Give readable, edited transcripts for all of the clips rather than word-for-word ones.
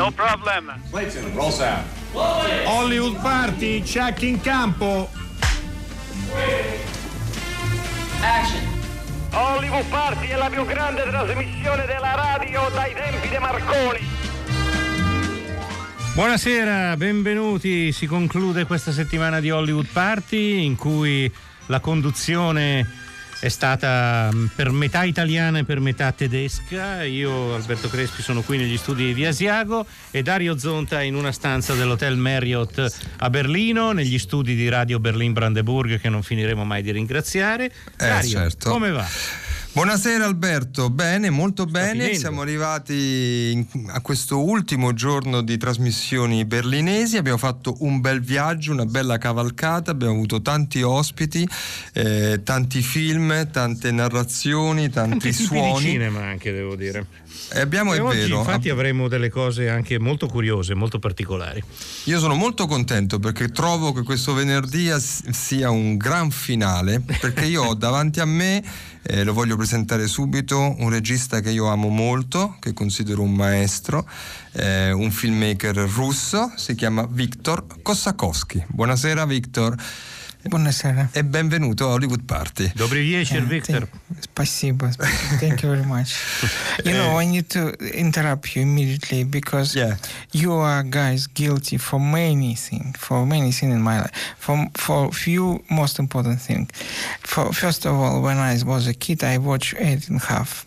No problem. Clayton, rolls out. Hollywood Party, check in campo. Action. Hollywood Party è la più grande trasmissione della radio dai tempi di Marconi. Buonasera, benvenuti. Si conclude questa settimana di Hollywood Party in cui la conduzione è stata per metà italiana e per metà tedesca. Io, Alberto Crespi, sono qui negli studi di Via Asiago e Dario Zonta in una stanza dell'hotel Marriott a Berlino, negli studi di Radio Berlin Brandenburg, che non finiremo mai di ringraziare. Dario, certo. Come va? Buonasera Alberto, bene, molto bene, siamo arrivati a questo ultimo giorno di trasmissioni berlinesi, abbiamo fatto un bel viaggio, una bella cavalcata, abbiamo avuto tanti ospiti, tanti film, tante narrazioni, tanti suoni. Tipi di cinema anche, devo dire. Abbiamo, è oggi, vero. Infatti avremo delle cose anche molto curiose, molto particolari. Io sono molto contento perché trovo che questo venerdì sia un gran finale, perché io ho davanti a me, lo voglio presentare subito, un regista che io amo molto, che considero un maestro, un filmmaker russo, si chiama Viktor Kossakovsky. Buonasera Viktor. Buonasera. E benvenuto a Hollywood Party. Добрый вечер, Виктор. Спасибо. Thank you very much. You know, I need to interrupt you immediately because you are guys guilty for many things in my life. For few most important things. First of all, when I was a kid, I watched 8.5.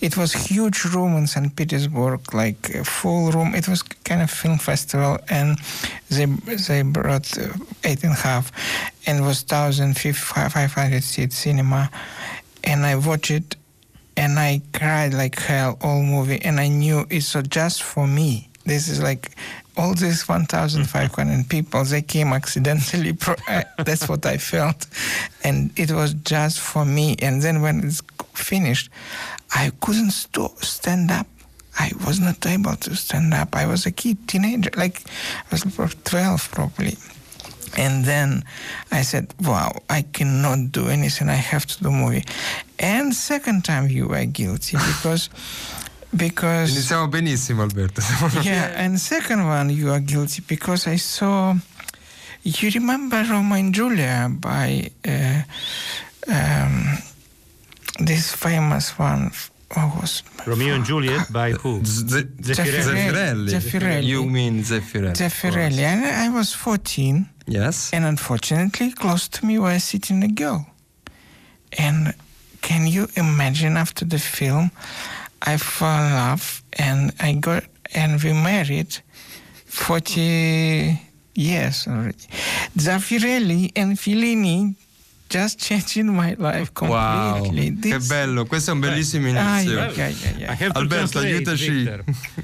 It was huge room in St. Petersburg, like a full room. It was kind of film festival, and they brought 8.5, and was 1,500 seat cinema, and I watched it, and I cried like hell all movie, and I knew it's just for me. This is like all these 1,500 people. They came accidentally. That's what I felt, and it was just for me. And then when it's finished, I couldn't stand up. I was not able to stand up. I was a kid, teenager, like I was 12 probably. And then I said, wow, I cannot do anything. I have to do movie. And second time you were guilty because iniziamo benissimo, Alberto. Yeah, and second one you are guilty because I saw, you remember Romeo and Julia by this famous one, Romeo and Juliet by who? Zeffirelli. You mean Zeffirelli? Zeffirelli. And I was 14. Yes. And unfortunately, close to me was sitting a girl. And can you imagine? After the film, I fell in love, and we married 40 years already. Zeffirelli and Fellini. Just changing my life completely. Wow, che bello, questo è un bellissimo inizio. Alberto, aiutaci.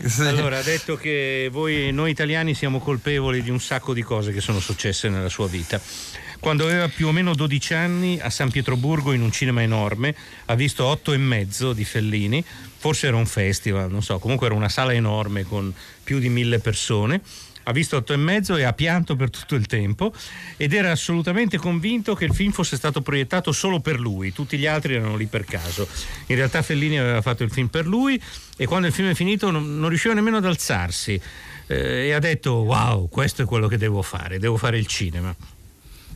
Sì. Allora, ha detto che noi italiani siamo colpevoli di un sacco di cose che sono successe nella sua vita. Quando aveva più o meno 12 anni, a San Pietroburgo, in un cinema enorme, ha visto 8.5 di Fellini, forse era un festival, non so, comunque era una sala enorme con più di 1.000 persone. Ha visto 8.5 e ha pianto per tutto il tempo ed era assolutamente convinto che il film fosse stato proiettato solo per lui, tutti gli altri erano lì per caso. In realtà Fellini aveva fatto il film per lui e quando il film è finito non riusciva nemmeno ad alzarsi e ha detto wow, questo è quello che devo fare il cinema.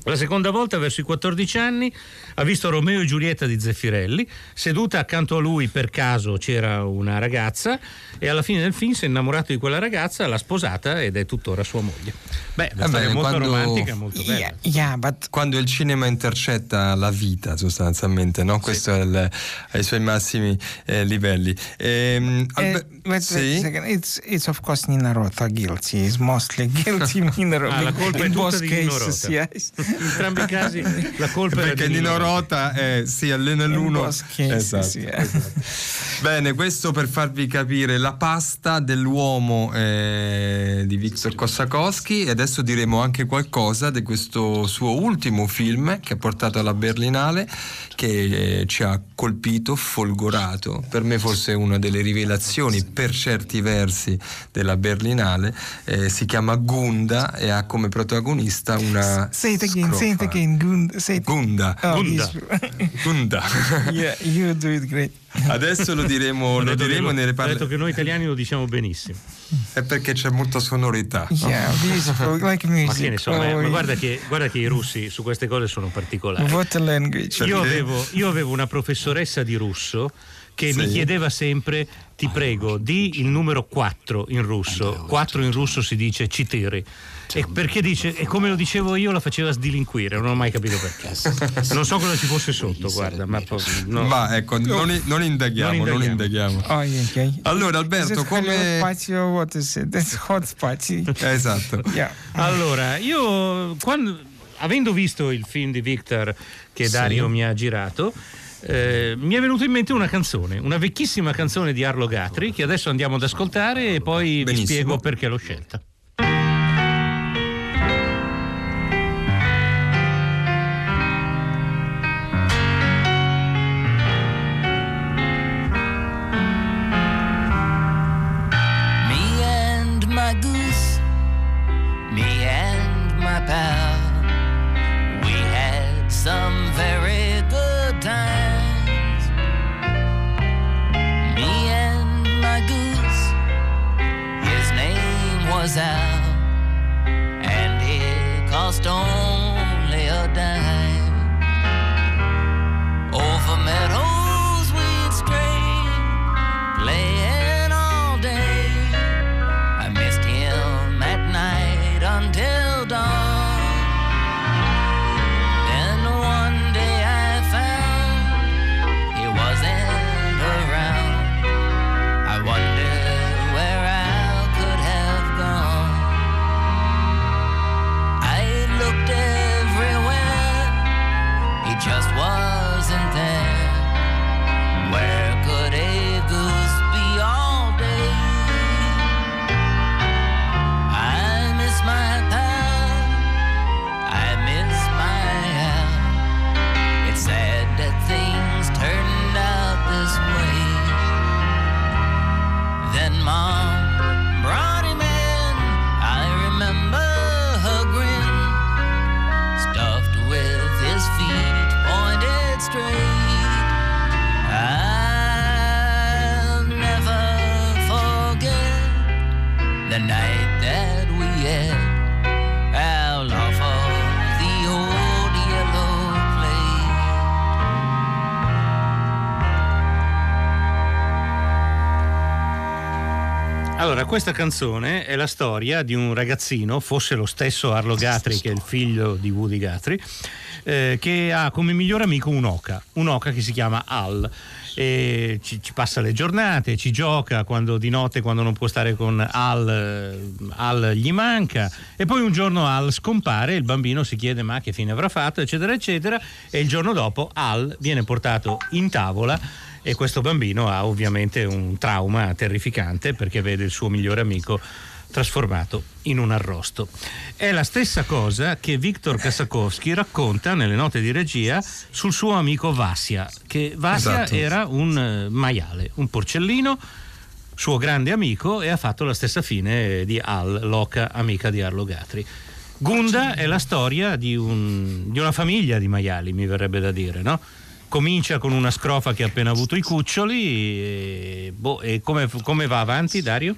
La seconda volta, verso i 14 anni, ha visto Romeo e Giulietta di Zeffirelli. Seduta accanto a lui per caso c'era una ragazza e alla fine del film si è innamorato di quella ragazza, l'ha sposata ed è tuttora sua moglie. Beh, la storia è molto romantica, molto bella. But quando il cinema intercetta la vita sostanzialmente, no? Questo sì. È ai suoi massimi livelli. Wait a second. It's of course Nino Rota guilty. It's mostly guilty Nino Rota. La colpa è tutta di Nino Rota. Yes. In entrambi i casi la colpa perché era di Nino Rota allena l'uno, esatto. Bene, questo per farvi capire la pasta dell'uomo di Viktor Kossakovsky. E adesso diremo anche qualcosa di questo suo ultimo film che ha portato alla Berlinale, che ci ha colpito, folgorato, per me forse una delle rivelazioni per certi versi della Berlinale. Si chiama Gunda e ha come protagonista una Say it again. Gunda. Oh, Gunda. Yeah, you do it great. Adesso lo diremo nelle parole. Ho detto che noi italiani lo diciamo benissimo. È perché c'è molta sonorità. Yeah, beautiful, like music. Ma che ne so, ma guarda che i russi su queste cose sono particolari. What a language. Io avevo una professoressa di russo che mi chiedeva sempre: ti prego, di il numero 4 in russo. 4 in russo si dice citiri. E perché dice, e come lo dicevo io, la faceva sdilinquire, non ho mai capito perché. Non so cosa ci fosse sotto, guarda, ma no. Ma ecco, non indaghiamo. Oh, okay. Allora Alberto, come esatto. Yeah. Allora, io avendo visto il film di Viktor che Dario mi ha girato, mi è venuta in mente una canzone, una vecchissima canzone di Arlo Guthrie, che adesso andiamo ad ascoltare e poi vi spiego perché l'ho scelta. Allora, questa canzone è la storia di un ragazzino, fosse lo stesso Arlo Guthrie che è il figlio di Woody Guthrie, che ha come miglior amico un'oca che si chiama Al, e ci passa le giornate, ci gioca quando di notte, quando non può stare con Al gli manca, e poi un giorno Al scompare, il bambino si chiede ma che fine avrà fatto, eccetera eccetera, e il giorno dopo Al viene portato in tavola. E questo bambino ha ovviamente un trauma terrificante perché vede il suo migliore amico trasformato in un arrosto. È la stessa cosa che Viktor Kossakovsky racconta nelle note di regia sul suo amico Vasya, che Vasya era un maiale, un porcellino, suo grande amico, e ha fatto la stessa fine di Al, l'oca amica di Arlo Guthrie. Gunda è la storia di una famiglia di maiali, mi verrebbe da dire, no? Comincia con una scrofa che ha appena avuto i cuccioli e come va avanti, Dario?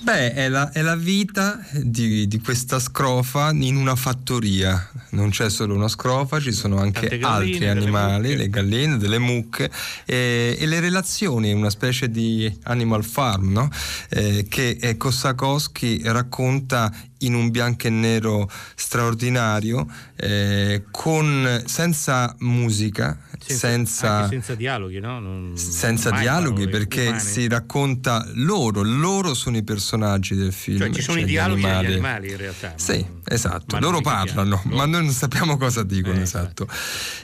Beh, è la vita di questa scrofa in una fattoria. Non c'è solo una scrofa, ci sono anche altri animali, le galline, delle mucche, e le relazioni, una specie di Animal Farm, no? Che Kossakovsky racconta in un bianco e nero straordinario, senza musica, senza dialoghi, no? Senza dialoghi, perché umani. Si racconta loro sono i personaggi del film. Cioè ci sono i dialoghi degli animali in realtà. Sì, esatto, loro parlano, ma noi non sappiamo cosa dicono, esatto.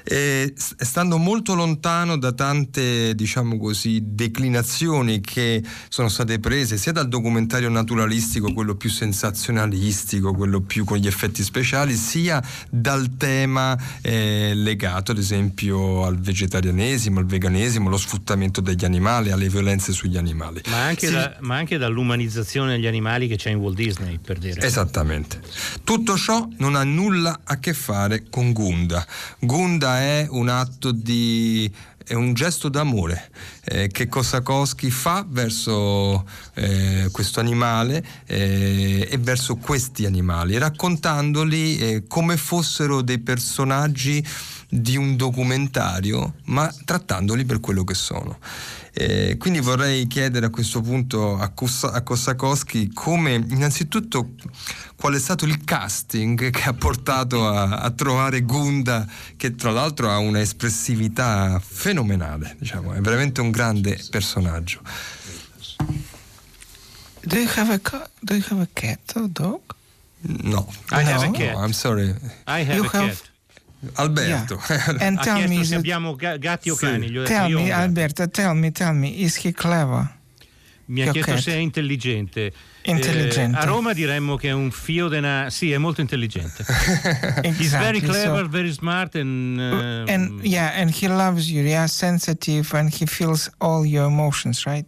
E stando molto lontano da tante, diciamo così, declinazioni che sono state prese sia dal documentario naturalistico, quello più sensazionalista, quello più con gli effetti speciali, sia dal tema legato ad esempio al vegetarianesimo, al veganesimo, allo sfruttamento degli animali, alle violenze sugli animali, ma anche, ma anche dall'umanizzazione degli animali che c'è in Walt Disney, per dire. Esattamente. Tutto ciò non ha nulla a che fare con Gunda. Gunda è un atto di... è un gesto d'amore che Kossakovsky fa verso questo animale e verso questi animali, raccontandoli come fossero dei personaggi di un documentario, ma trattandoli per quello che sono. Quindi vorrei chiedere a questo punto a Kossakovsky come, innanzitutto, qual è stato il casting che ha portato a trovare Gunda, che tra l'altro ha una espressività fenomenale, diciamo, è veramente un grande personaggio. Do you have a cat or dog? No. I have a cat. No, I'm sorry. I have a cat. Alberto, yeah. And tell me se abbiamo gatti o cani. Gli ho detto, tell me, is he clever? Mi ha chiesto se è intelligente. A Roma diremmo che è un fio denaro. Sì, è molto intelligente. Exactly, he's very clever, so, very smart, and he loves you. Yeah, sensitive, and he feels all your emotions, right?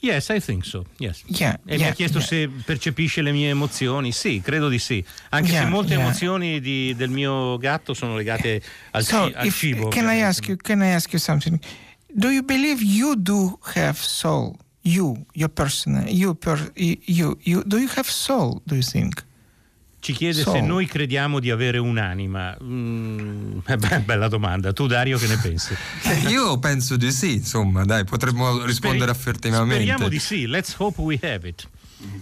Yes, I think so. Yes. Mi ha chiesto se percepisce le mie emozioni. Sì, credo di sì. Anche se molte emozioni del mio gatto sono legate al cibo. Can I ask you something? Do you believe you do have soul? You, your person, do you have soul, do you think? Ci chiede se noi crediamo di avere un'anima. Bella domanda. Tu, Dario, che ne pensi? Io penso di sì, insomma, dai, potremmo rispondere affermativamente. Speriamo di sì. Let's hope we have it.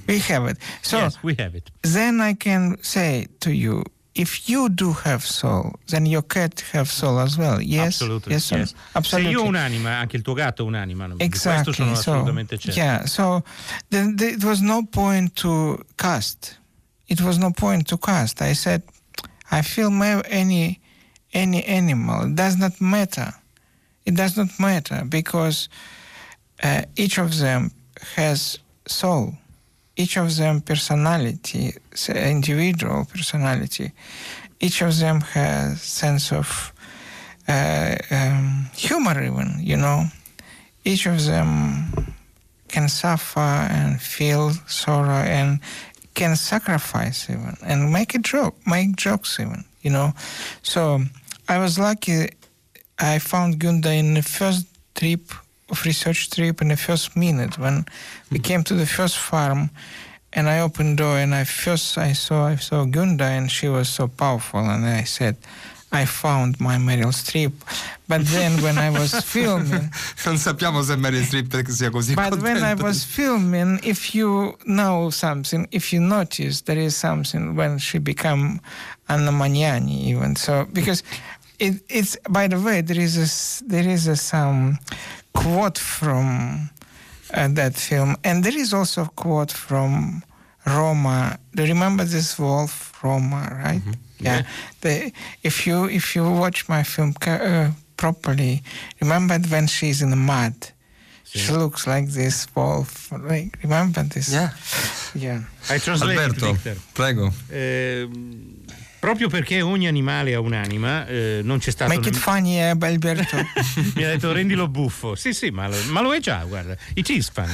We have it. So, yes, we have it. Then I can say to you, if you do have soul, then your cat have soul as well. Yes. Absolutely. Yes, yes. Absolutely. Se io ho un'anima, anche il tuo gatto ha un'anima. Exactly. Questo sono assolutamente certo. Yeah. So then there was no point to cast. I said, I feel any animal. It does not matter. Because each of them has soul. Each of them personality, individual personality. Each of them has sense of humor even, you know. Each of them can suffer and feel sorrow and can sacrifice even and make jokes even, you know. So I was lucky. I found Gunda in the first research trip in the first minute when we came to the first farm, and I opened door and I saw Gunda, and she was so powerful, and I said, I found my Meryl Streep. But then when I was filming... Non sappiamo se Meryl Streep sia così contenta. But when I was filming, if you notice, there is something when she become Anna Magnani even. So, because it's, by the way, there is some quote from that film, and there is also a quote from Roma. Do you remember this wolf, Roma, right? Mm-hmm. Yeah, if you watch my film properly, remember when she's in the mud, she looks like this wolf. Like, remember this? Yeah. I translate. Alberto, Victor. Prego. Proprio perché ogni animale ha un'anima, non c'è stato... Make it funny, Alberto. Mi ha detto, rendilo buffo. Sì, ma lo è già, guarda. It is fun.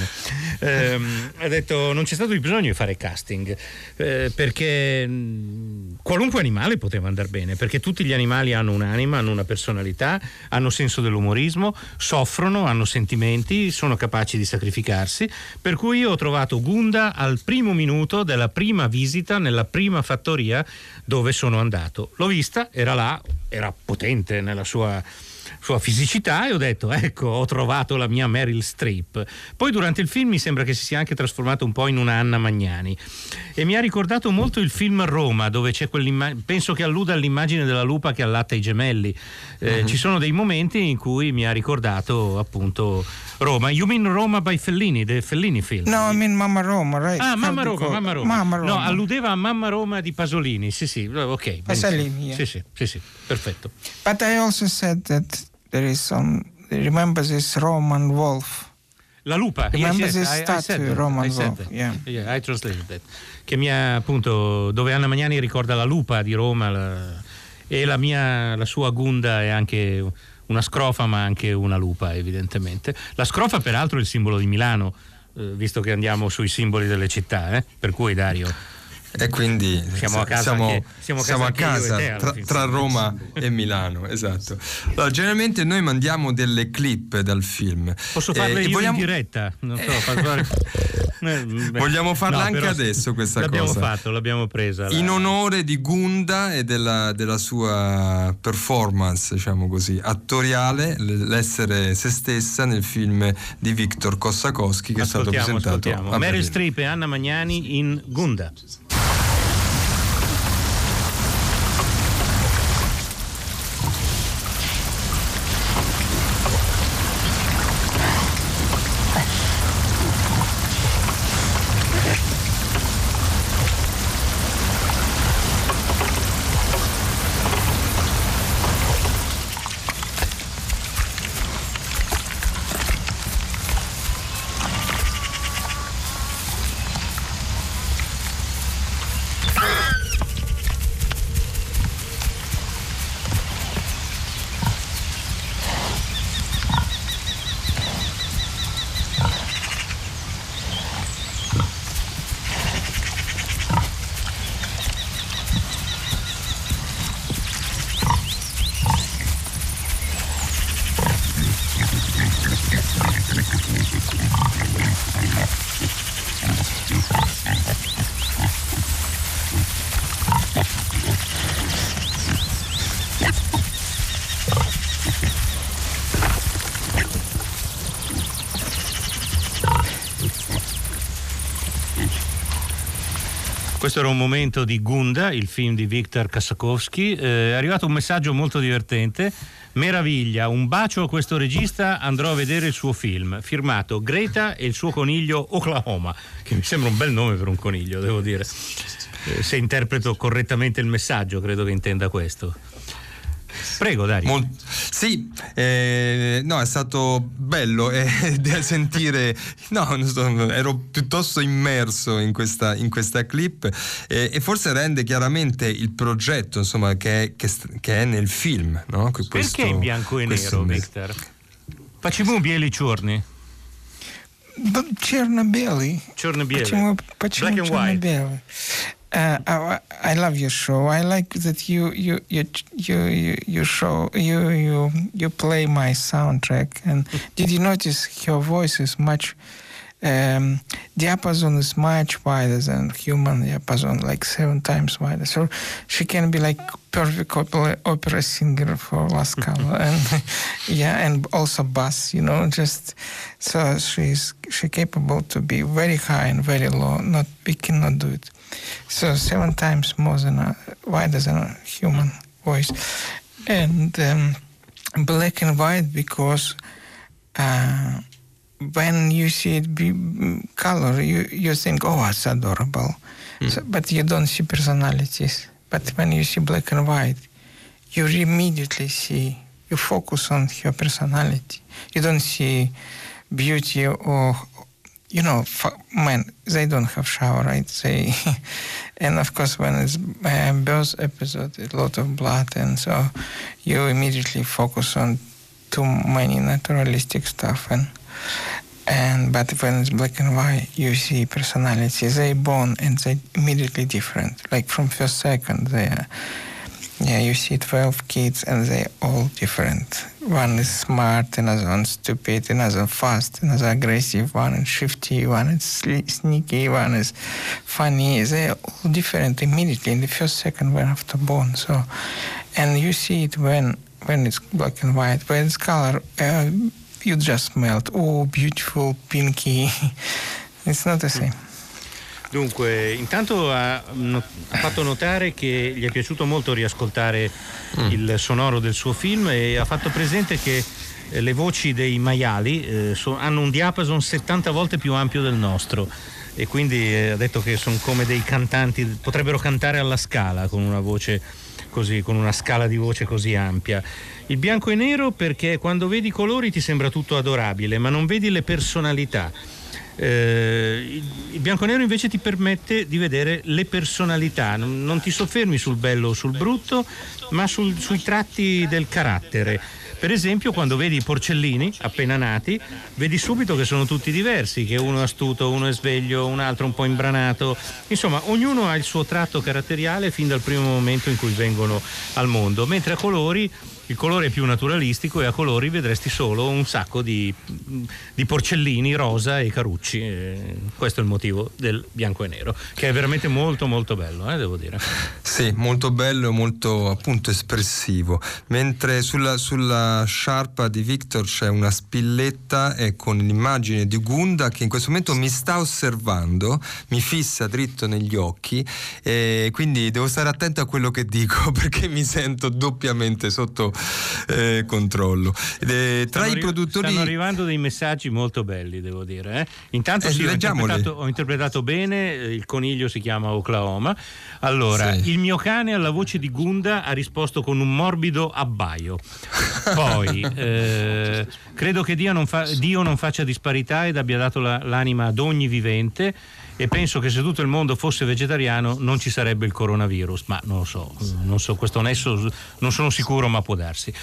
Ha detto, non c'è stato il bisogno di fare casting, perché qualunque animale poteva andare bene, perché tutti gli animali hanno un'anima, hanno una personalità, hanno senso dell'umorismo, soffrono, hanno sentimenti, sono capaci di sacrificarsi, per cui io ho trovato Gunda al primo minuto della prima visita, nella prima fattoria dove sono andato. L'ho vista, era là, era potente nella sua fisicità, e ho detto, ecco, ho trovato la mia Meryl Streep. Poi durante il film mi sembra che si sia anche trasformato un po' in una Anna Magnani, e mi ha ricordato molto il film Roma, dove c'è quell'immagine, penso che alluda all'immagine della lupa che allatta i gemelli. Ci sono dei momenti in cui mi ha ricordato appunto Roma. You mean Roma by Fellini, the Fellini film? No, I mean Mamma Roma, right? Ah, Mamma Roma. No, alludeva a Mamma Roma di Pasolini. Sì, ok. Pasolini, yeah. Sì, perfetto. But I also said that there is some, remember this Roman wolf. La Lupa. I translated that. Che mi ha, appunto, dove Anna Magnani ricorda la Lupa di Roma, la sua Gunda è anche una scrofa, ma anche una lupa, evidentemente. La scrofa peraltro è il simbolo di Milano, visto che andiamo sui simboli delle città, per cui, Dario, e quindi siamo a casa, tra Roma e Milano, esatto. Allora, generalmente noi mandiamo delle clip dal film. Posso farle in diretta? Non so, vogliamo farla anche adesso questa cosa. L'abbiamo presa. In onore di Gunda e della sua performance, diciamo così, attoriale, l'essere se stessa nel film di Viktor Kossakovsky, che è stato presentato. A Meryl Streep e Anna Magnani in Gunda. Questo era un momento di Gunda, il film di Viktor Kossakovsky. È arrivato un messaggio molto divertente. Meraviglia, un bacio a questo regista, andrò a vedere il suo film. Firmato Greta e il suo coniglio Oklahoma, che mi sembra un bel nome per un coniglio, devo dire. Se interpreto correttamente il messaggio, credo che intenda questo. Prego, Dario. È stato bello sentire. Ero piuttosto immerso in questa clip, e forse rende chiaramente il progetto, insomma, che è nel film, no? Perché in bianco e nero, Victor? Facciamo bieli giorni. Cernobyl. Black and white. I love your show. I like that you show you play my soundtrack. And did you notice her voice is much diapason is much wider than human diapason, like 7 times wider. So she can be like perfect opera singer for La Scala and also bass. So she's capable to be very high and very low. We cannot do it. So 7 times more than wider than a human voice, and black and white because when you see it color, you think, oh, it's adorable, but you don't see personalities. But when you see black and white, you immediately see. You focus on her personality. You don't see beauty or. Men, they don't have shower, right? And of course, when it's a birth episode, a lot of blood, and so you immediately focus on too many naturalistic stuff. But when it's black and white, you see personality. They're born and they're immediately different. Like from first second, they are. Yeah, you see 12 kids and they're all different. One is smart, another one stupid, another fast, another aggressive, one is shifty, one is sneaky, one is funny. They're all different immediately in the first second when after born. So, and you see it when it's black and white. When it's color, you just melt. Oh, beautiful, pinky. It's not the same. Dunque, intanto ha fatto notare che gli è piaciuto molto riascoltare il sonoro del suo film, e ha fatto presente che le voci dei maiali hanno un diapason 70 volte più ampio del nostro, e quindi ha detto che sono come dei cantanti, potrebbero cantare alla Scala con una voce così, con una scala di voce così ampia. Il bianco e nero perché quando vedi i colori ti sembra tutto adorabile, ma non vedi le personalità. Il bianco e nero invece ti permette di vedere le personalità, non ti soffermi sul bello o sul brutto, ma sui tratti del carattere. Per esempio, quando vedi i porcellini appena nati, vedi subito che sono tutti diversi, che uno è astuto, uno è sveglio, un altro un po' imbranato. Insomma, ognuno ha il suo tratto caratteriale fin dal primo momento in cui vengono al mondo, mentre a colori il colore è più naturalistico e a colori vedresti solo un sacco di porcellini rosa e carucci. Questo è il motivo del bianco e nero, che è veramente molto molto bello, devo dire. Sì, molto bello e molto appunto espressivo. Mentre sulla sciarpa di Viktor c'è una spilletta con l'immagine di Gunda che in questo momento mi sta osservando, mi fissa dritto negli occhi, e quindi devo stare attento a quello che dico perché mi sento doppiamente sotto controllo. Tra i produttori stanno arrivando dei messaggi molto belli, devo dire. Intanto sì, ho interpretato bene. Il coniglio si chiama Oklahoma. Allora, sì. Il mio cane alla voce di Gunda ha risposto con un morbido abbaio. Poi credo che Dio non faccia disparità ed abbia dato l'anima ad ogni vivente. E penso che se tutto il mondo fosse vegetariano non ci sarebbe il coronavirus, ma non so questo nesso non sono sicuro, ma può darsi.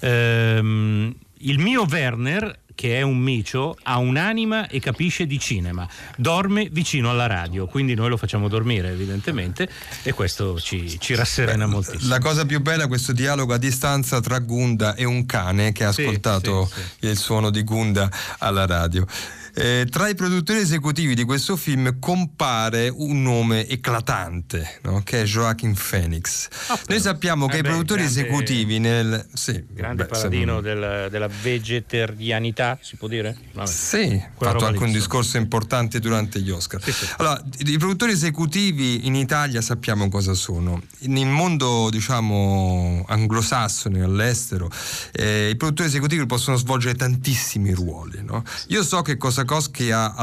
Il mio Werner, che è un micio, ha un'anima e capisce di cinema, dorme vicino alla radio, quindi noi lo facciamo dormire evidentemente, e questo ci rasserena moltissimo. La cosa più bella è questo dialogo a distanza tra Gunda e un cane che ha ascoltato il suono di Gunda alla radio. Tra i produttori esecutivi di questo film compare un nome eclatante, no? Che è Joaquin Phoenix. Noi sappiamo che i produttori esecutivi nel grande paladino della vegetarianità, si può dire? Vabbè, sì, ha fatto anche un discorso importante durante gli Oscar. Sì. Allora, i produttori esecutivi in Italia sappiamo cosa sono. Nel mondo, diciamo, anglosassone, all'estero, i produttori esecutivi possono svolgere tantissimi ruoli, no? Io so che Kossakovsky ha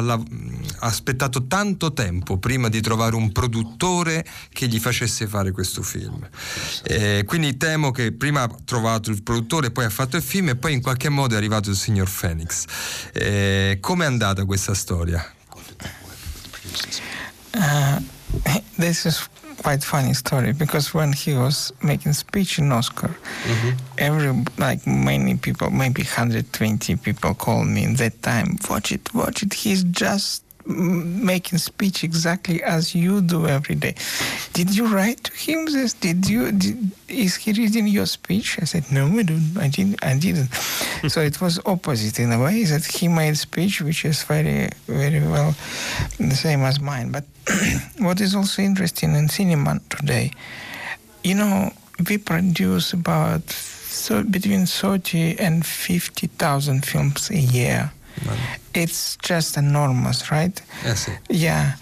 aspettato tanto tempo prima di trovare un produttore che gli facesse fare questo film, quindi temo che prima ha trovato il produttore, poi ha fatto il film e poi in qualche modo è arrivato il signor Phoenix. Com'è andata questa storia? This is quite funny story because when he was making speech in Oscar, many people, maybe 120 people called me in that time, watch it, he's just making speech exactly as you do every day. Did you write to him this? Is he reading your speech? I said, no, I didn't. So it was opposite in a way that he made speech which is very, very well the same as mine. But what is also interesting in cinema today, you know, we produce about between 30 and 50,000 films a year. It's just enormous, right? Yes. Yeah.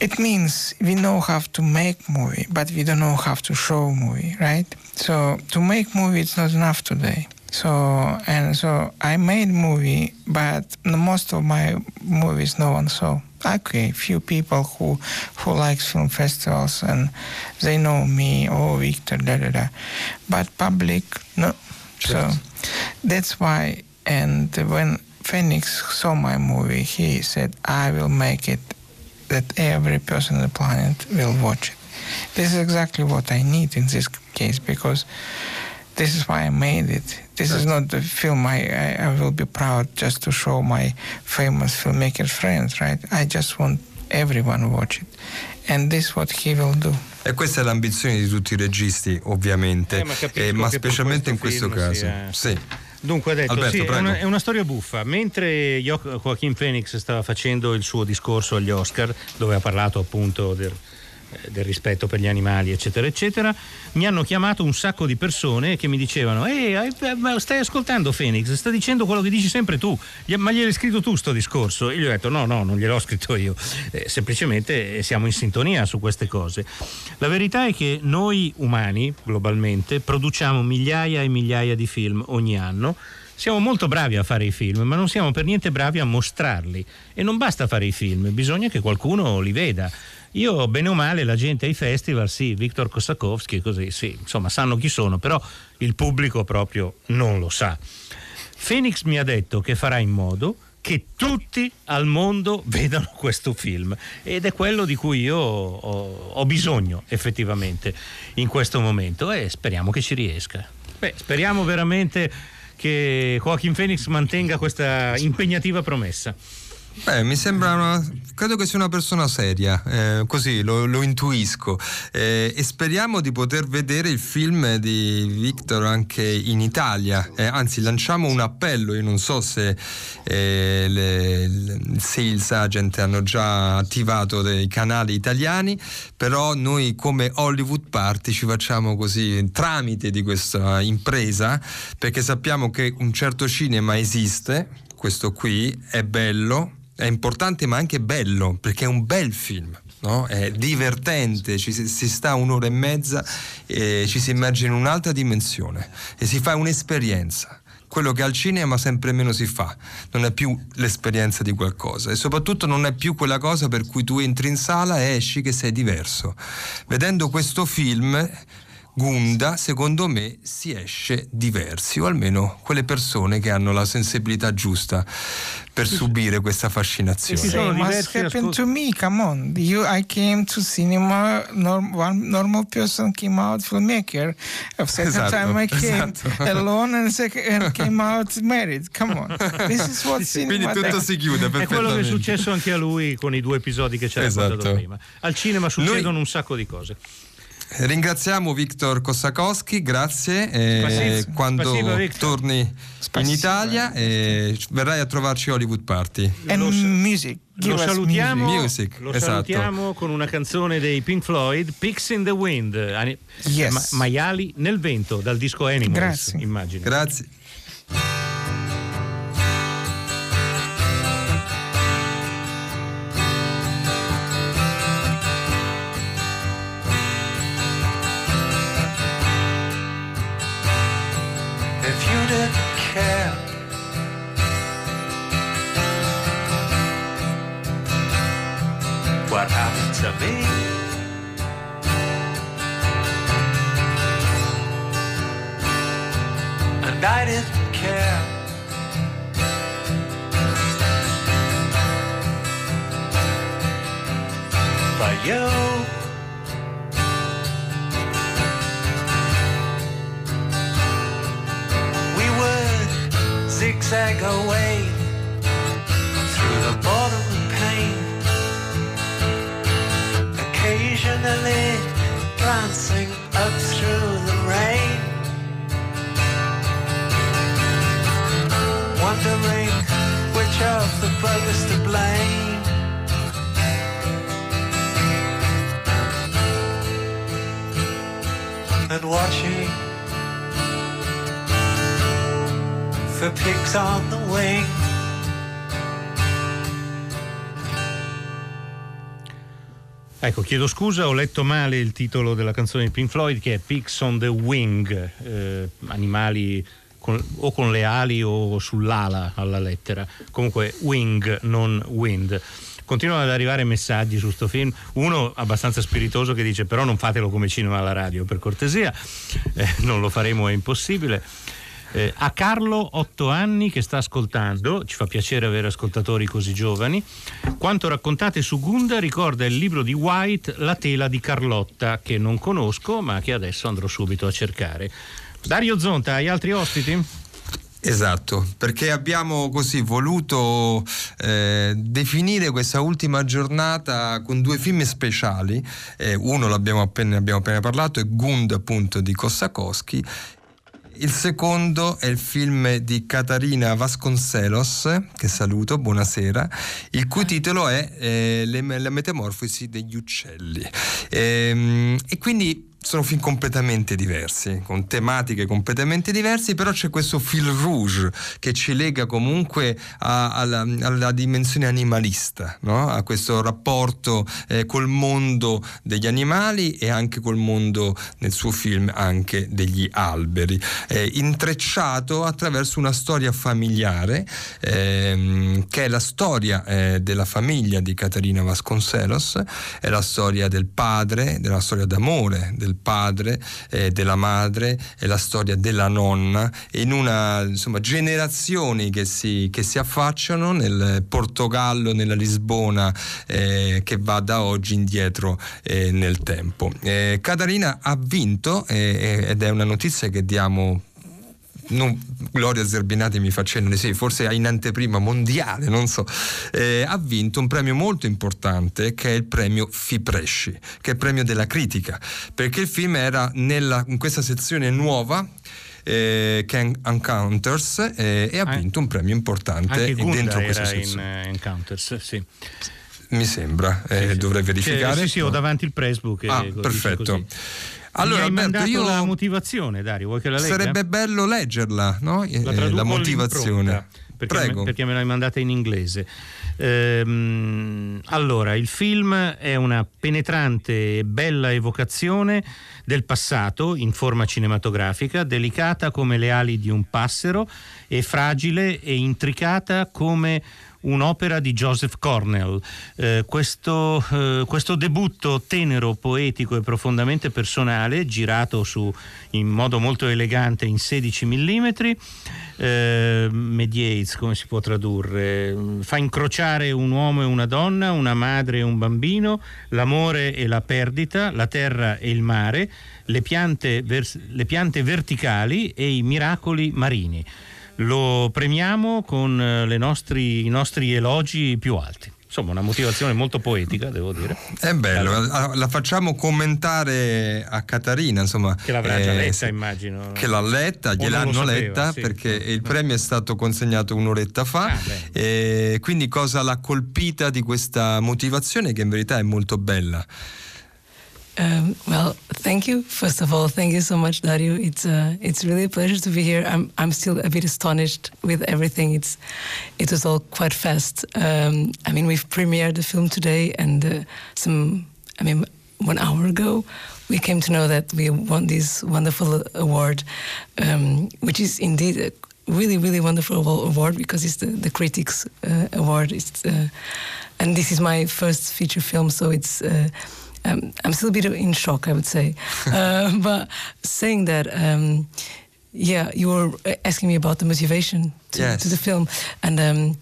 It means we know how to make movie, but we don't know how to show movie, right? So to make movie, it's not enough today. So I made movie, but most of my movies no one saw. Okay, few people who likes film festivals and they know me, Viktor, but public, no. Sure. So that's why. And when Phoenix saw my movie, he said, I will make it that every person on the planet will watch it. This is exactly what I need in this case, because this is why I made it. This is not the film I will be proud just to show my famous filmmaker friends, right? I just want everyone watch it. And this is what he will do. E questa è l'ambizione di tutti i registi, ovviamente, ma specialmente in questo caso. Sì. Dunque ha detto, Alberto, è una storia buffa. Mentre Joaquin Phoenix stava facendo il suo discorso agli Oscar, dove ha parlato appunto del rispetto per gli animali, eccetera eccetera, mi hanno chiamato un sacco di persone che mi dicevano stai ascoltando Phoenix, sta dicendo quello che dici sempre tu, ma gliel'hai scritto tu sto discorso? E gli ho detto no, non gliel'ho scritto io, semplicemente siamo in sintonia su queste cose. La verità è che noi umani globalmente produciamo migliaia e migliaia di film ogni anno. Siamo molto bravi a fare i film, ma non siamo per niente bravi a mostrarli, e non basta fare i film, bisogna che qualcuno li veda. Io bene o male la gente ai festival, sì, Viktor Kossakovsky, così, sì, insomma sanno chi sono, però il pubblico proprio non lo sa. Phoenix mi ha detto che farà in modo che tutti al mondo vedano questo film, ed è quello di cui io ho bisogno effettivamente in questo momento, e speriamo che ci riesca. Beh, speriamo veramente che Joaquin Phoenix mantenga questa impegnativa promessa. Beh, mi sembra credo che sia una persona seria, così lo intuisco, e speriamo di poter vedere il film di Viktor anche in Italia, anzi lanciamo un appello. Io non so se il sales agent hanno già attivato dei canali italiani, però noi come Hollywood Party ci facciamo così tramite di questa impresa, perché sappiamo che un certo cinema esiste, questo qui è bello, è importante ma anche bello, perché è un bel film, no? È divertente, si sta un'ora e mezza e ci si immerge in un'altra dimensione e si fa un'esperienza, quello che al cinema sempre meno si fa, non è più l'esperienza di qualcosa, e soprattutto non è più quella cosa per cui tu entri in sala e esci che sei diverso. Vedendo questo film Gunda, secondo me, si esce diversi, o almeno quelle persone che hanno la sensibilità giusta per subire questa fascinazione. It happened to me, come on. I came to cinema, one normal person came out, filmmaker. The second time I came alone and came out married, come on. This is what cinema. Quindi tutto si chiude perfettamente. È quello che è successo anche a lui con i due episodi che c'era raccontato prima. Al cinema succedono un sacco di cose. Ringraziamo Viktor Kossakovsky, grazie. Quando torni in Italia verrai a trovarci Hollywood Party. Lo salutiamo con una canzone dei Pink Floyd, Pigs in the Wind, maiali nel vento, dal disco Animals. Grazie. Immagino. Grazie. What happened to me? And I didn't care. But you we would zigzag away through the bottom. Occasionally glancing up through the rain, wondering which of the brothers to blame. And watching for pigs on the wing. Ecco, chiedo scusa, ho letto male il titolo della canzone di Pink Floyd, che è Pigs on the Wing, animali con le ali o sull'ala alla lettera. Comunque wing, non wind. Continuano ad arrivare messaggi su sto film, uno abbastanza spiritoso che dice: però non fatelo come cinema alla radio, per cortesia, non lo faremo, è impossibile. A Carlo, 8 anni, che sta ascoltando, ci fa piacere avere ascoltatori così giovani. Quanto raccontate su Gunda ricorda il libro di White, La tela di Carlotta, che non conosco ma che adesso andrò subito a cercare. Dario Zonta, hai altri ospiti? Esatto, perché abbiamo così voluto definire questa ultima giornata con due film speciali, uno abbiamo appena parlato, è Gunda appunto di Kossakovsky. Il secondo è il film di Catarina Vasconcelos, che saluto, buonasera, il cui titolo è La metamorfosi degli uccelli, e quindi sono film completamente diversi, con tematiche completamente diverse, però c'è questo fil rouge che ci lega comunque alla dimensione animalista, no? A questo rapporto col mondo degli animali e anche col mondo, nel suo film, anche degli alberi, intrecciato attraverso una storia familiare che è la storia della famiglia di Catarina Vasconcelos, è la storia del padre, della storia d'amore del padre, della madre, e la storia della nonna, in una, insomma, generazioni che si affacciano nel Portogallo, nella Lisbona che va da oggi indietro nel tempo. Catarina ha vinto, ed è una notizia che diamo. Non, Gloria Zerbinati mi fa cenno, sì, forse in anteprima mondiale, non so, ha vinto un premio molto importante che è il premio FIPRESCI, che è il premio della critica, perché il film era in questa sezione nuova che è Encounters, e ha vinto un premio importante dentro questa sezione. In Encounters, sì. Mi sembra, sì. Dovrei verificare. Sì, ho davanti il pressbook. Perfetto. Allora, mi hai mandato la motivazione, Dario, vuoi che la legga? Sarebbe bello leggerla, no? La motivazione. Prego. Perché me l'hai mandata in inglese. Allora, il film è una penetrante e bella evocazione del passato in forma cinematografica, delicata come le ali di un passero e fragile e intricata come un'opera di Joseph Cornell. Questo debutto tenero, poetico e profondamente personale, girato in modo molto elegante in 16 mm, mediates, come si può tradurre, fa incrociare un uomo e una donna, una madre e un bambino, l'amore e la perdita, la terra e il mare, le piante verticali e i miracoli marini. Lo premiamo con i nostri elogi più alti. Insomma, una motivazione molto poetica, devo dire. È bello, la facciamo commentare a Catarina, insomma. Che l'avrà già letta, immagino. Che l'ha letta, gliel'hanno letta, sì. Perché il premio è stato consegnato un'oretta fa. Quindi cosa l'ha colpita di questa motivazione, che in verità è molto bella? Well, thank you. First of all, thank you so much, Dario. It's really a pleasure to be here. I'm still a bit astonished with everything. It was all quite fast. I mean, we've premiered the film today, and 1 hour ago, we came to know that we won this wonderful award, which is indeed a really, really wonderful award, because it's the Critics Award. And this is my first feature film, so it's. I'm still a bit in shock, I would say. But saying that, you were asking me about the motivation to the film. And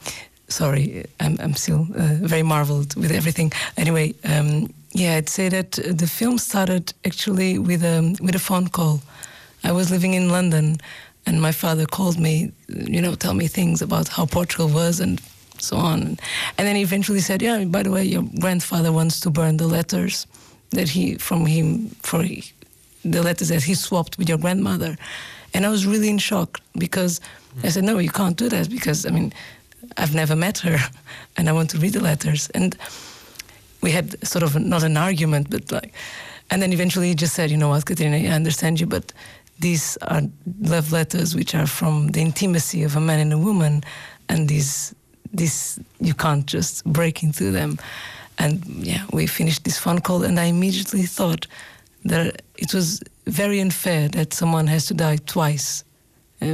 sorry, I'm still very marveled with everything. Anyway, I'd say that the film started actually with a phone call. I was living in London, and my father called me, tell me things about how Portugal was and so on, and then he eventually said, "Yeah, by the way, your grandfather wants to burn the letters that the letters that he swapped with your grandmother." And I was really in shock, because I said, "No, you can't do that, because I've never met her, and I want to read the letters." And we had sort of not an argument, but and then eventually he just said, "You know what, Catarina, I understand you, but these are love letters which are from the intimacy of a man and a woman, and these." This you can't just break into them." And we finished this phone call, and I immediately thought that it was very unfair that someone has to die twice.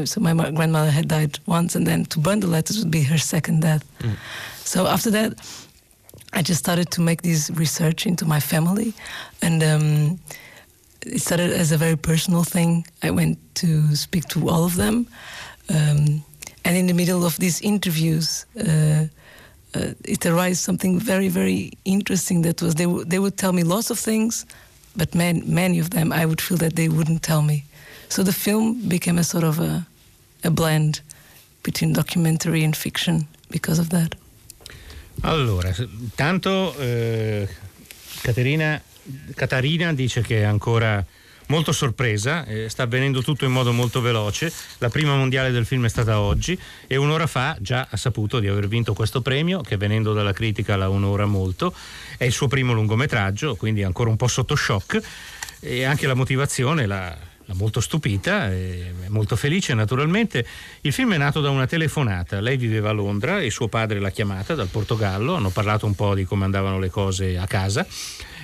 So my grandmother had died once, and then to burn the letters would be her second death. So after that, I just started to make this research into my family, and it started as a very personal thing. I went to speak to all of them. And in the middle of these interviews, it arised something very, very interesting. That was they would tell me lots of things, but many of them I would feel that they wouldn't tell me. So the film became a sort of a blend between documentary and fiction because of that. Allora, tanto Catarina dice che è ancora molto sorpresa, sta avvenendo tutto in modo molto veloce. La prima mondiale del film è stata oggi, e un'ora fa già ha saputo di aver vinto questo premio, che venendo dalla critica la onora molto. È il suo primo lungometraggio, quindi ancora un po' sotto shock. e anche la motivazione l'ha molto stupita, e molto felice naturalmente. Il film è nato da una telefonata. Lei viveva a Londra e suo padre l'ha chiamata dal Portogallo, hanno parlato un po' di come andavano le cose a casa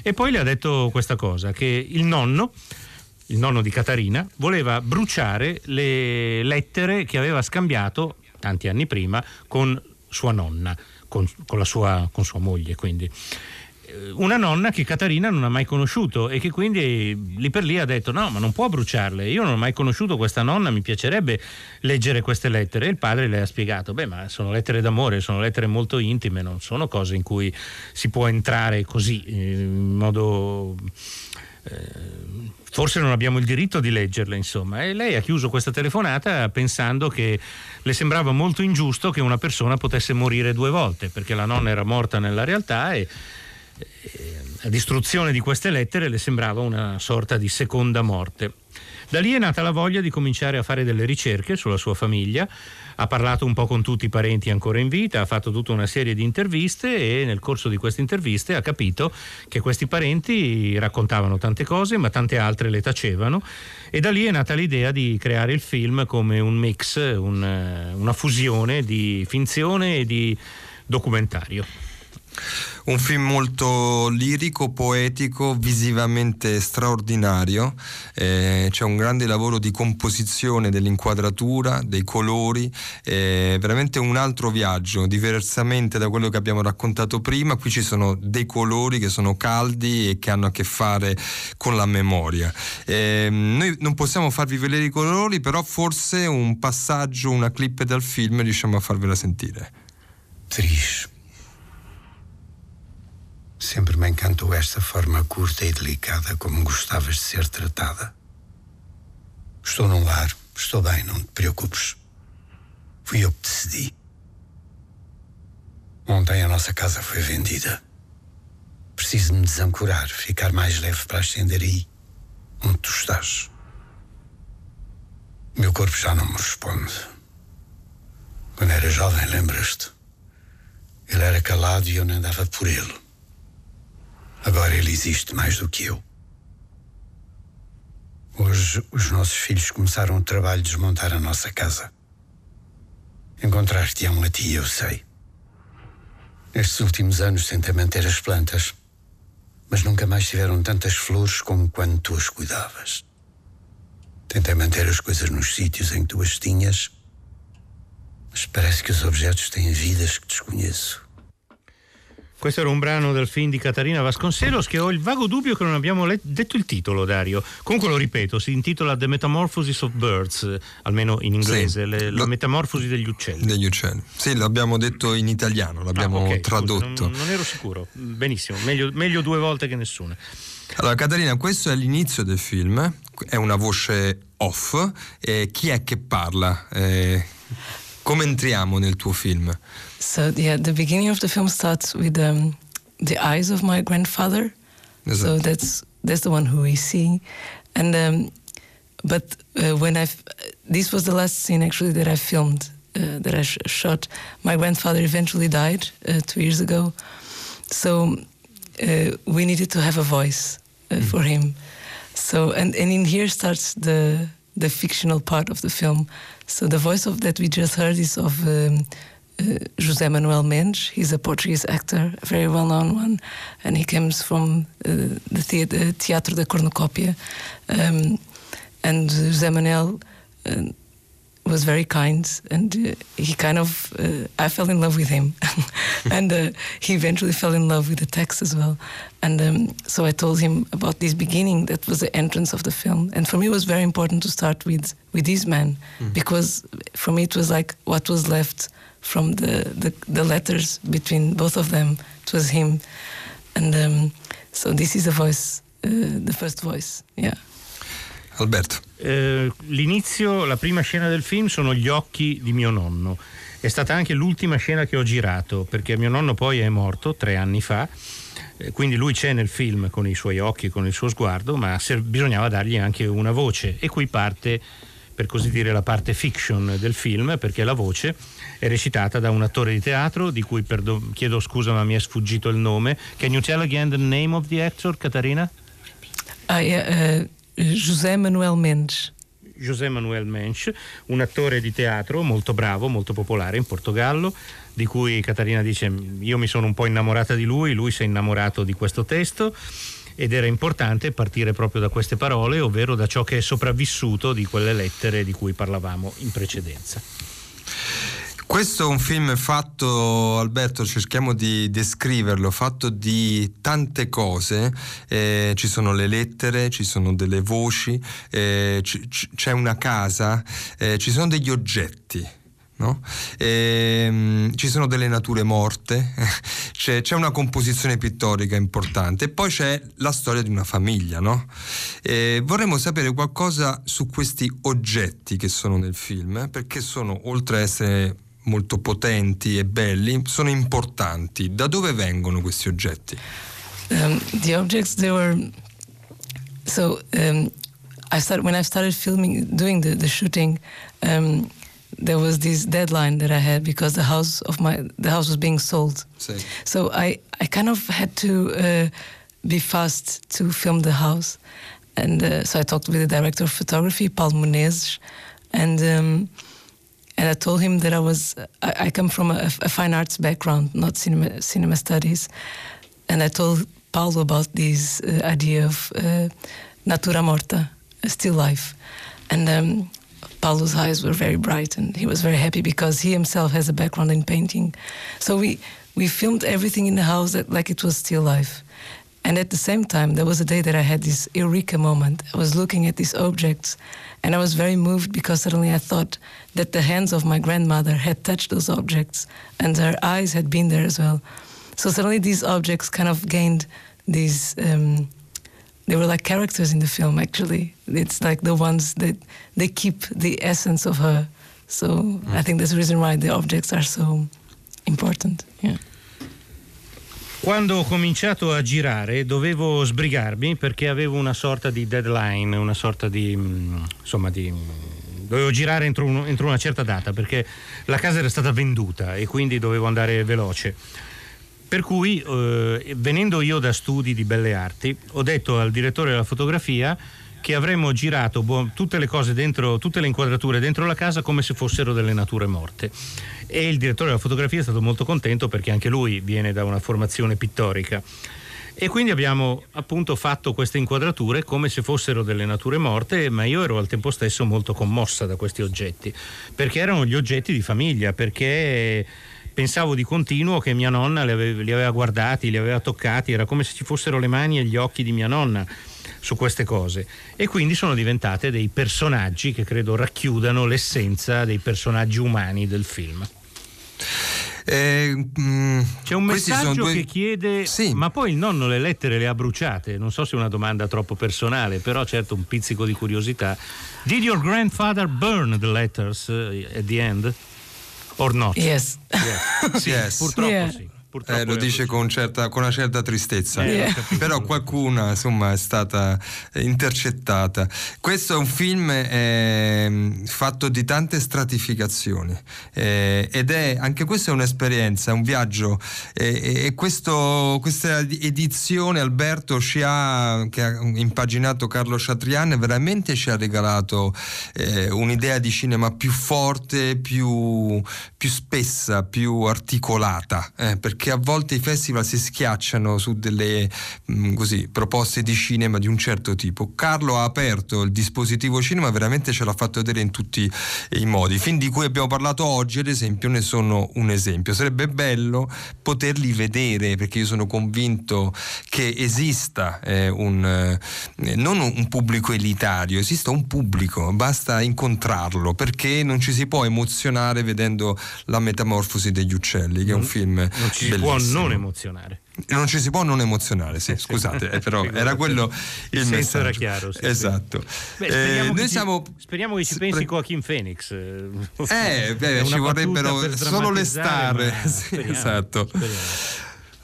e poi le ha detto questa cosa, che il nonno di Catarina voleva bruciare le lettere che aveva scambiato tanti anni prima con sua nonna, con sua moglie, quindi una nonna che Catarina non ha mai conosciuto e che quindi lì per lì ha detto no, ma non può bruciarle, io non ho mai conosciuto questa nonna, mi piacerebbe leggere queste lettere. E il padre le ha spiegato, beh, ma sono lettere d'amore, sono lettere molto intime, non sono cose in cui si può entrare così in modo... forse non abbiamo il diritto di leggerle, insomma. E lei ha chiuso questa telefonata pensando che le sembrava molto ingiusto che una persona potesse morire due volte, perché la nonna era morta nella realtà e la distruzione di queste lettere le sembrava una sorta di seconda morte. Da lì è nata la voglia di cominciare a fare delle ricerche sulla sua famiglia, ha parlato un po' con tutti i parenti ancora in vita, ha fatto tutta una serie di interviste e nel corso di queste interviste ha capito che questi parenti raccontavano tante cose ma tante altre le tacevano, e da lì è nata l'idea di creare il film come un mix, una fusione di finzione e di documentario. Un film molto lirico, poetico, visivamente straordinario, c'è un grande lavoro di composizione dell'inquadratura, dei colori, veramente un altro viaggio, diversamente da quello che abbiamo raccontato prima. Qui ci sono dei colori che sono caldi e che hanno a che fare con la memoria. Noi non possiamo farvi vedere i colori, però forse un passaggio, una clip dal film riusciamo a farvela sentire. Trish. Sempre me encantou esta forma curta e delicada como gostavas de ser tratada. Estou num lar, estou bem, não te preocupes. Fui eu que decidi. Ontem a nossa casa foi vendida. Preciso me desancorar, ficar mais leve para ascender aí, onde tu estás. Meu corpo já não me responde. Quando era jovem, lembras-te? Ele era calado e eu nem dava por ele. Agora ele existe mais do que eu. Hoje, os nossos filhos começaram o trabalho de desmontar a nossa casa. Encontrar-te é um latir, eu sei. Nestes últimos anos tentei manter as plantas, mas nunca mais tiveram tantas flores como quando tu as cuidavas. Tentei manter as coisas nos sítios em que tu as tinhas, mas parece que os objetos têm vidas que desconheço. Questo era un brano del film di Catarina Vasconcelos, che ho il vago dubbio che non abbiamo detto il titolo, Dario. Comunque lo ripeto, si intitola The Metamorphosis of Birds, almeno in inglese, sì, la metamorfosi degli uccelli. Degli uccelli. Sì, l'abbiamo detto in italiano, l'abbiamo okay, tradotto. Non ero sicuro. Benissimo, meglio due volte che nessuna. Allora Catarina, questo è l'inizio del film, è una voce off. Chi è che parla? Come entriamo nel tuo film? So yeah, the beginning of the film starts with the eyes of my grandfather. Exactly. So that's the one who we see, and this was the last scene actually that I filmed, that I shot. My grandfather eventually died 2 years ago, so we needed to have a voice for him. So and in here starts the fictional part of the film. So the voice that we just heard is of. José Manuel Mendes, he's a Portuguese actor, a very well-known one, and he comes from the Teatro da Cornucopia. And José Manuel was very kind, and he kind of... I fell in love with him. And he eventually fell in love with the text as well. And so I told him about this beginning that was the entrance of the film. And for me it was very important to start with this man, because for me it was like what was left from the letters between both of them. It was him. And so this is a voice, the first voice, yeah. Alberto. L'inizio, la prima scena del film sono gli occhi di mio nonno. È stata anche l'ultima scena che ho girato, perché mio nonno poi è morto 3 anni fa, quindi lui c'è nel film con i suoi occhi, con il suo sguardo, ma bisognava dargli anche una voce. E qui parte, per così dire, la parte fiction del film, perché la voce è recitata da un attore di teatro di cui chiedo scusa ma mi è sfuggito il nome. Can you tell again the name of the actor, Catarina? José Manuel Mendes. José Manuel Mendes, un attore di teatro molto bravo, molto popolare in Portogallo, di cui Catarina dice io mi sono un po' innamorata di lui, lui si è innamorato di questo testo, ed era importante partire proprio da queste parole, ovvero da ciò che è sopravvissuto di quelle lettere di cui parlavamo in precedenza. Questo è un film fatto, Alberto, cerchiamo di descriverlo, fatto di tante cose, ci sono le lettere, ci sono delle voci, c'è una casa, ci sono degli oggetti, no? Ci sono delle nature morte, c'è una composizione pittorica importante e poi c'è la storia di una famiglia, no? Vorremmo sapere qualcosa su questi oggetti che sono nel film, perché sono, oltre a essere molto potenti e belli, sono importanti. Da dove vengono questi oggetti? The objects, they were so when I started filming, doing the shooting, there was this deadline that I had because the house was being sold. Sì. So I kind of had to be fast to film the house, and so I talked with the director of photography, Paulo Menezes, and I told him that I come from a fine arts background, not cinema studies, and I told Paulo about this idea of natura morta, still life, and. Paulo's eyes were very bright, and he was very happy because he himself has a background in painting. So we filmed everything in the house like it was still life. And at the same time, there was a day that I had this eureka moment. I was looking at these objects, and I was very moved because suddenly I thought that the hands of my grandmother had touched those objects, and her eyes had been there as well. So suddenly these objects kind of gained these... They were like characters in the film, actually. It's like the ones that they keep the essence of her. So I think that's the reason why the objects are so important. Yeah. Quando ho cominciato a girare dovevo sbrigarmi perché avevo una sorta di deadline, una sorta di, insomma, di... dovevo girare entro una certa data perché la casa era stata venduta e quindi dovevo andare veloce. Per cui, venendo io da studi di belle arti, ho detto al direttore della fotografia che avremmo girato tutte le cose dentro, tutte le inquadrature dentro la casa come se fossero delle nature morte. E il direttore della fotografia è stato molto contento perché anche lui viene da una formazione pittorica. E quindi abbiamo appunto fatto queste inquadrature come se fossero delle nature morte, ma io ero al tempo stesso molto commossa da questi oggetti, perché erano gli oggetti di famiglia, perché... Pensavo di continuo che mia nonna li aveva guardati, li aveva toccati, era come se ci fossero le mani e gli occhi di mia nonna su queste cose. E quindi sono diventate dei personaggi che credo racchiudano l'essenza dei personaggi umani del film. C'è un messaggio che chiede sì. Ma poi il nonno le lettere le ha bruciate? Non so se è una domanda troppo personale, però certo un pizzico di curiosità. Did your grandfather burn the letters at the end? Or not? Yes. Yes. Sì, yes. Purtroppo yeah. Sì. Purtroppo lo dice con una certa tristezza, yeah. Però qualcuna insomma è stata intercettata. Questo è un film fatto di tante stratificazioni ed è anche questa è un'esperienza, un viaggio e questa edizione, Alberto, che ha impaginato Carlo Chatrian, veramente ci ha regalato un'idea di cinema più forte, più spessa, più articolata, perché a volte i festival si schiacciano su delle così, proposte di cinema di un certo tipo. Carlo ha aperto il dispositivo cinema, veramente ce l'ha fatto vedere in tutti i modi. I film di cui abbiamo parlato oggi, ad esempio, ne sono un esempio. Sarebbe bello poterli vedere, perché io sono convinto che esista non un pubblico elitario, esista un pubblico, basta incontrarlo, perché non ci si può emozionare vedendo La metamorfosi degli uccelli, che è un film bellissimo. Può non emozionare. Non ci si può non emozionare, sì, scusate, però era quello il senso, era chiaro, sì, esatto. Beh, speriamo che ci pensi Joaquin Phoenix. Ci vorrebbero solo le star. Sì, esatto. Speriamo.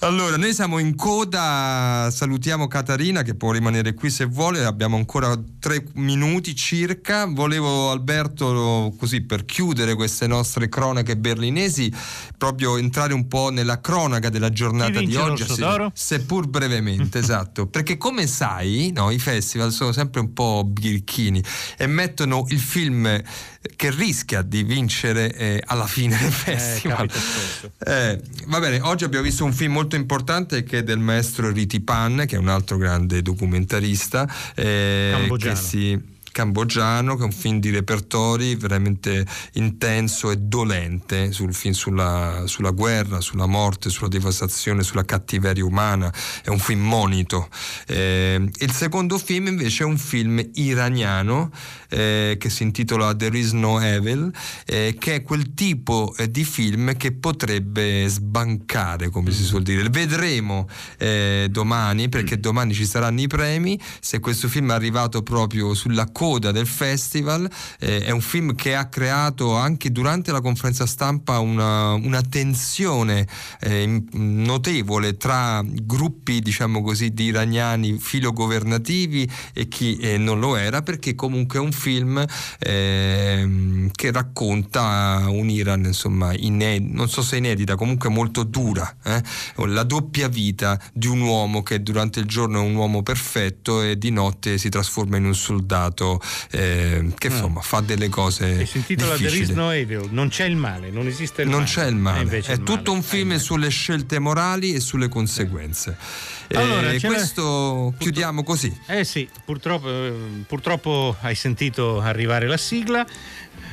Allora, noi siamo in coda, salutiamo Catarina che può rimanere qui se vuole, abbiamo ancora 3 minuti circa. Volevo, Alberto, così per chiudere queste nostre cronache berlinesi, proprio entrare un po' nella cronaca della giornata di oggi, seppur brevemente, esatto, perché come sai, no, i festival sono sempre un po' birichini e mettono il film che rischia di vincere alla fine del festival. Va bene, oggi abbiamo visto un film molto importante che è del maestro Rithy Panh, che è un altro grande documentarista cambogiano, che è un film di repertori veramente intenso e dolente, sul film sulla guerra, sulla morte, sulla devastazione, sulla cattiveria umana. È un film monito. Il secondo film invece è un film iraniano che si intitola There Is No Evil, che è quel tipo di film che potrebbe sbancare, come si suol dire. Vedremo domani, perché domani ci saranno i premi, se questo film è arrivato proprio sulla coda del festival. È un film che ha creato anche durante la conferenza stampa una tensione notevole tra gruppi, diciamo così, di iraniani filogovernativi e chi non lo era, perché comunque è un film che racconta un Iran, insomma, non so se inedita, comunque molto dura, la doppia vita di un uomo che durante il giorno è un uomo perfetto e di notte si trasforma in un soldato che insomma fa delle cose e si intitola difficili. There is no evil, non c'è il male, non esiste il male. Non c'è il male, è il tutto male. Un film sulle scelte morali e sulle conseguenze. Allora, questo chiudiamo così. Sì, purtroppo hai sentito arrivare la sigla.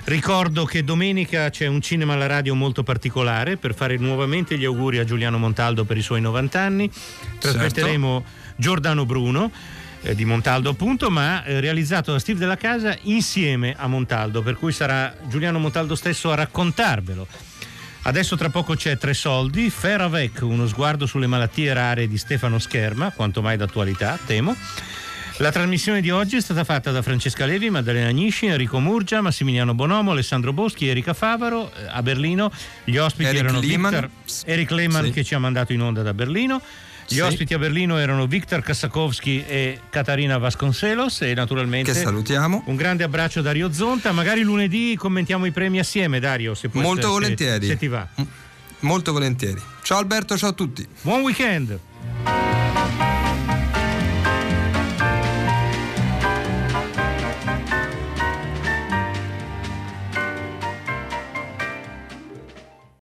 Ricordo che domenica c'è un cinema alla radio molto particolare per fare nuovamente gli auguri a Giuliano Montaldo per i suoi 90 anni. Trasmetteremo Giordano Bruno di Montaldo, appunto, ma realizzato da Steve della Casa insieme a Montaldo, per cui sarà Giuliano Montaldo stesso a raccontarvelo. Adesso tra poco c'è Tre Soldi, Feravec, uno sguardo sulle malattie rare di Stefano Scherma, quanto mai d'attualità, temo. La trasmissione di oggi è stata fatta da Francesca Levi, Maddalena Agnisci, Enrico Murgia, Massimiliano Bonomo, Alessandro Boschi, Erika Favaro. A Berlino gli ospiti erano Eric Lehmann, che ci ha mandato in onda da Berlino. Gli ospiti a Berlino erano Viktor Kossakovsky e Catarina Vasconcelos, e naturalmente che salutiamo. Un grande abbraccio Dario Zonta, magari lunedì commentiamo i premi assieme, Dario, se puoi. Molto volentieri. Se ti va. Molto volentieri. Ciao Alberto, ciao a tutti. Buon weekend.